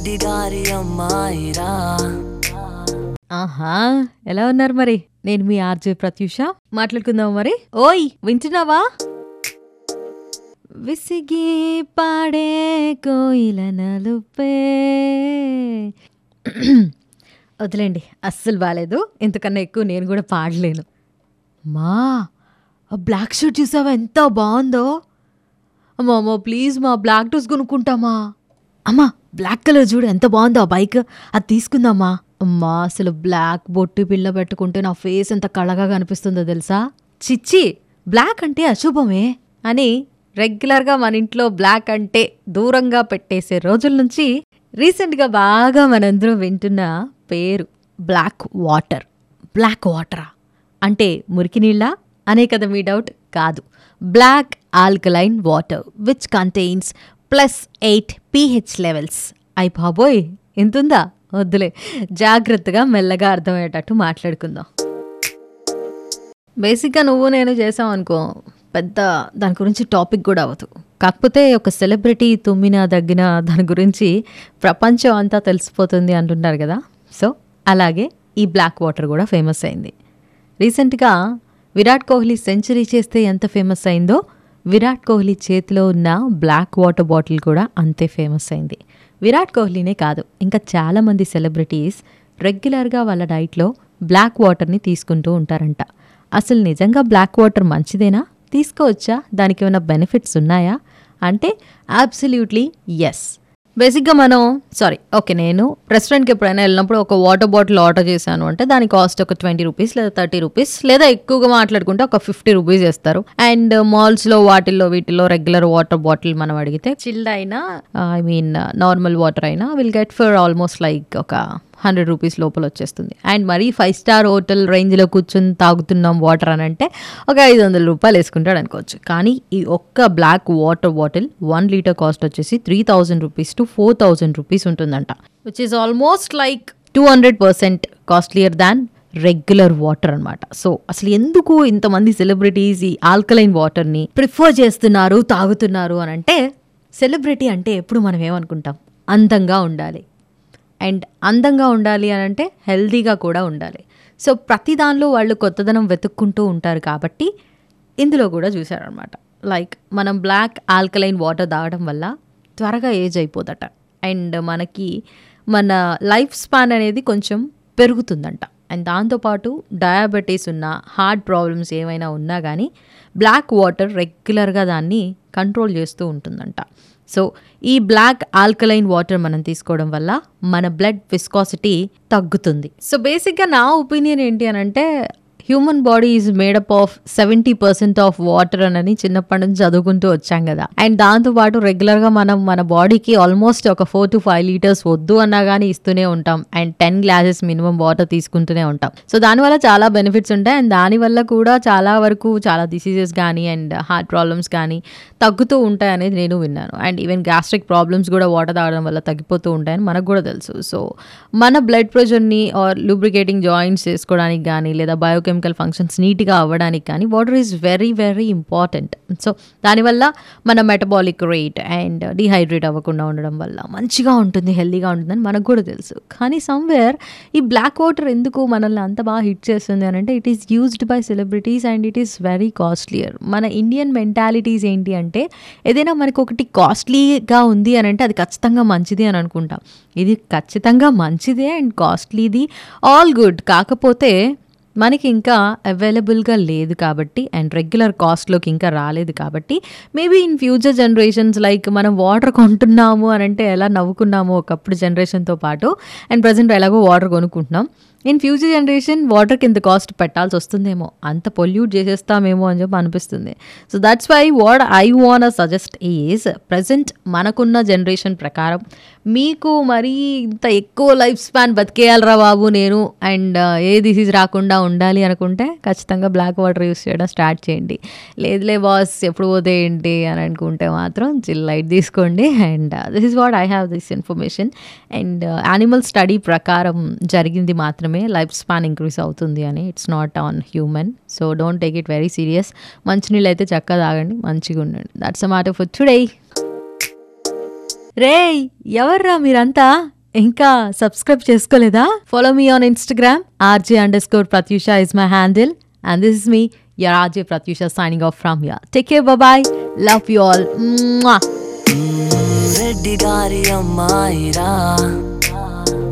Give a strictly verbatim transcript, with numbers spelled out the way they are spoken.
రెడ్డి గారి అమ్మాయిరా. ఆహా, ఎలా ఉన్నారు మరి? నేను మీ ఆర్జే ప్రత్యూష. మాట్లాడుకుందాం మరి. ఓయ్ వింటున్నావా? విసిగి పాడే కోయిల నలుపే. వదిలేండి, అస్సలు బాలేదు. ఇంతకన్నా ఎక్కువ నేను కూడా పాడలేను. మా బ్లాక్ షర్ట్ చూసావా ఎంత బాగుందో? అమ్మా అమ్మా ప్లీజ్ మా బ్లాక్ డ్రెస్ కొనుక్కుంటామా? అమ్మా బ్లాక్ కలర్ చూడు ఎంత బాగుందో ఆ బైక్, అది తీసుకుందామా? అమ్మా అసలు బ్లాక్ బొట్టు పిల్ల పెట్టుకుంటే నా ఫేస్ ఎంత కళగా కనిపిస్తుందో తెలుసా? చిచ్చి, బ్లాక్ అంటే అశుభమే అని రెగ్యులర్గా మన ఇంట్లో బ్లాక్ అంటే దూరంగా పెట్టేసే రోజుల నుంచి రీసెంట్గా బాగా మనందరూ వింటున్న పేరు బ్లాక్ వాటర్. బ్లాక్ వాటరా అంటే మురికి నీళ్ళ అనే కదా మీ డౌట్? కాదు, black alkaline water which contains plus eight pH levels. అయి బాబోయ్ ఎంతుందా? వద్దులే, జాగ్రత్తగా మెల్లగా అర్థమయ్యేటట్టు మాట్లాడుకుందాం. బేసిక్గా నువ్వు నేను చేసాం అనుకో, పెద్ద దాని గురించి టాపిక్ కూడా అవ్వదు. కాకపోతే ఒక సెలబ్రిటీ తుమ్మినా దగ్గినా దాని గురించి ప్రపంచం అంతా తెలిసిపోతుంది అంటున్నారు కదా. సో అలాగే ఈ బ్లాక్ వాటర్ కూడా ఫేమస్ అయింది. రీసెంట్గా విరాట్ కోహ్లీ సెంచరీ చేస్తే ఎంత ఫేమస్ అయిందో, విరాట్ కోహ్లీ చేతిలో ఉన్న బ్లాక్ వాటర్ బాటిల్ కూడా అంతే ఫేమస్ అయింది. విరాట్ కోహ్లీనే కాదు, ఇంకా చాలామంది సెలబ్రిటీస్ రెగ్యులర్గా వాళ్ళ డైట్లో బ్లాక్ వాటర్ని తీసుకుంటూ ఉంటారంట. అసలు నిజంగా బ్లాక్ వాటర్ మంచిదేనా? తీసుకోవచ్చా? దానికి ఏమైనా బెనిఫిట్స్ ఉన్నాయా అంటే అబ్సల్యూట్లీ ఎస్. బేసిక్గా మనం సారీ ఓకే నేను రెస్టారెంట్కి ఎప్పుడైనా వెళ్ళినప్పుడు ఒక వాటర్ బాటిల్ ఆర్డర్ చేశాను అంటే దాని కాస్ట్ ఒక ట్వంటీ రూపీస్ లేదా థర్టీ రూపీస్ లేదా ఎక్కువగా మాట్లాడుకుంటే ఒక ఫిఫ్టీ రూపీస్ వేస్తారు. అండ్ మాల్స్లో వాటిల్లో వీటిల్లో రెగ్యులర్ వాటర్ బాటిల్ మనం అడిగితే చిల్డ్ అయినా ఐ మీన్ నార్మల్ వాటర్ అయినా will get for almost like ఒక హండ్రెడ్ రూపీస్ లోపల వచ్చేస్తుంది. అండ్ మరీ ఫైవ్ స్టార్ హోటల్ రేంజ్లో కూర్చొని తాగుతున్నాం వాటర్ అని అంటే ఒక ఐదు వందల రూపాయలు వేసుకుంటాడు అనుకోవచ్చు. కానీ ఈ ఒక్క black water bottle one litre cost వచ్చేసి three thousand rupees to four thousand rupees ఉంటుందంట, which is almost like two hundred percent costlier than regular water అనమాట. సో అసలు ఎందుకు ఇంతమంది సెలబ్రిటీస్ ఈ ఆల్కలైన్ వాటర్ని ప్రిఫర్ చేస్తున్నారు, తాగుతున్నారు అని అంటే, సెలబ్రిటీ అంటే ఎప్పుడు మనం ఏమనుకుంటాం? అందంగా ఉండాలి. అండ్ అందంగా ఉండాలి అని అంటే హెల్దీగా కూడా ఉండాలి. సో ప్రతి దానిలో వాళ్ళు కొత్తదనం వెతుక్కుంటూ ఉంటారు కాబట్టి ఇందులో కూడా చూశారనమాట. లైక్ మనం బ్లాక్ ఆల్కలైన్ వాటర్ తాగడం వల్ల త్వరగా ఏజ్ అయిపోదట. అండ్ మనకి మన లైఫ్ స్పాన్ అనేది కొంచెం పెరుగుతుందంట. అండ్ దాంతోపాటు డయాబెటీస్ ఉన్నా, హార్ట్ ప్రాబ్లమ్స్ ఏమైనా ఉన్నా కానీ బ్లాక్ వాటర్ రెగ్యులర్గా దాన్ని కంట్రోల్ చేస్తూ ఉంటుందంట. సో ఈ బ్లాక్ ఆల్కలైన్ వాటర్ మనం తీసుకోవడం వల్ల మన బ్లడ్ విస్కాసిటీ తగ్గుతుంది. సో బేసిక్గా నా ఒపీనియన్ ఏంటి అని అంటే, human body is made up of seventy percent of water అని చిన్నప్పటి నుంచి చదువుకుంటూ వచ్చాం కదా. అండ్ దాంతోపాటు రెగ్యులర్గా మనం మన బాడీకి ఆల్మోస్ట్ ఒక ఫోర్ టు ఫైవ్ లీటర్స్ వద్దు అన్నా కానీ ఇస్తూనే ఉంటాం. And ten glasses minimum water తీసుకుంటూనే ఉంటాం. సో దానివల్ల చాలా బెనిఫిట్స్ ఉంటాయి. అండ్ దానివల్ల కూడా చాలా వరకు చాలా డిసీజెస్ కానీ అండ్ హార్ట్ ప్రాబ్లమ్స్ కానీ తగ్గుతూ ఉంటాయి అనేది నేను విన్నాను. అండ్ ఈవెన్ గ్యాస్ట్రిక్ ప్రాబ్లమ్స్ కూడా వాటర్ తాగడం వల్ల తగ్గిపోతూ ఉంటాయని మనకు కూడా తెలుసు. సో మన బ్లడ్ ప్రెషర్ని ఆర్ లూబ్రికేటింగ్ జాయింట్స్ చేసుకోవడానికి కానీ లేదా బయోకెమికల్ ఫంక్షన్స్ నీట్గా అవ్వడానికి కానీ water is very very important. So దానివల్ల మన మెటబాలిక్ రేట్ అండ్ డిహైడ్రేట్ అవ్వకుండా ఉండడం వల్ల మంచిగా ఉంటుంది, హెల్దీగా ఉంటుందని మనకు కూడా తెలుసు. కానీ సమ్వేర్ ఈ బ్లాక్ వాటర్ ఎందుకు మనల్ని అంత బాగా హిట్ చేస్తుంది అని అంటే, it is used by celebrities and it is very costlier. మన ఇండియన్ మెంటాలిటీస్ ఏంటి అంటే, ఏదైనా మనకు ఒకటి కాస్ట్లీగా ఉంది అని అంటే అది ఖచ్చితంగా మంచిది అని అనుకుంటాం. ఇది ఖచ్చితంగా మంచిదే అండ్ కాస్ట్లీది ఆల్ గుడ్, కాకపోతే మనకి ఇంకా అవైలబుల్గా లేదు కాబట్టి అండ్ రెగ్యులర్ కాస్ట్లోకి ఇంకా రాలేదు కాబట్టి maybe in future generations like మనం వాటర్ కొంటున్నాము అని అంటే ఎలా నవ్వుకున్నాము ఒకప్పుడు జనరేషన్తో పాటు, అండ్ ప్రజెంట్ ఎలాగో వాటర్ కొనుక్కుంటున్నాం. ఇన్ ఫ్యూచర్ జనరేషన్ వాటర్కి ఇంత కాస్ట్ పెట్టాల్సి వస్తుందేమో, అంత పొల్యూట్ చేసేస్తామేమో అని చెప్పి అనిపిస్తుంది. So that's why what I want to suggest is, present మనకున్న జనరేషన్ ప్రకారం మీకు మరీ ఇంత ఎక్కువ లైఫ్ స్పాన్ బతికేయాలరా బాబు నేను అండ్ ఏ డిసీజ్ రాకుండా ఉండాలి అనుకుంటే ఖచ్చితంగా బ్లాక్ వాటర్ యూస్ చేయడం స్టార్ట్ చేయండి. లేదులే బాస్ ఎప్పుడు పోతే ఏంటి అని అనుకుంటే మాత్రం చిల్ లైట్ తీసుకోండి. And this is what I have this information. And animal study ప్రకారం జరిగింది మాత్రమే లైఫ్ స్పాన్ ఇంక్రీజ్ అవుతుంది అని, it's not on human. So don't take it very serious. మంచినీళ్ళు అయితే చక్కగా తాగండి, మంచిగా ఉండండి. That's a matter for today. రేయ్ ఎవర్రా మీరంతా ఇంకా సబ్స్క్రైబ్ చేసుకోలేదా? Follow me on Instagram. RJ underscore Pratyusha is my handle and this is me your RJ Pratyusha signing off from your. Take care, bye, love you all.